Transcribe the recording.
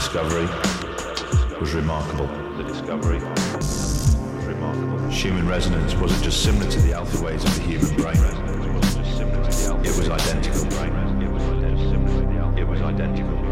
discovery was remarkable. Human resonance wasn't just similar to the alpha waves of the human brain. It was identical.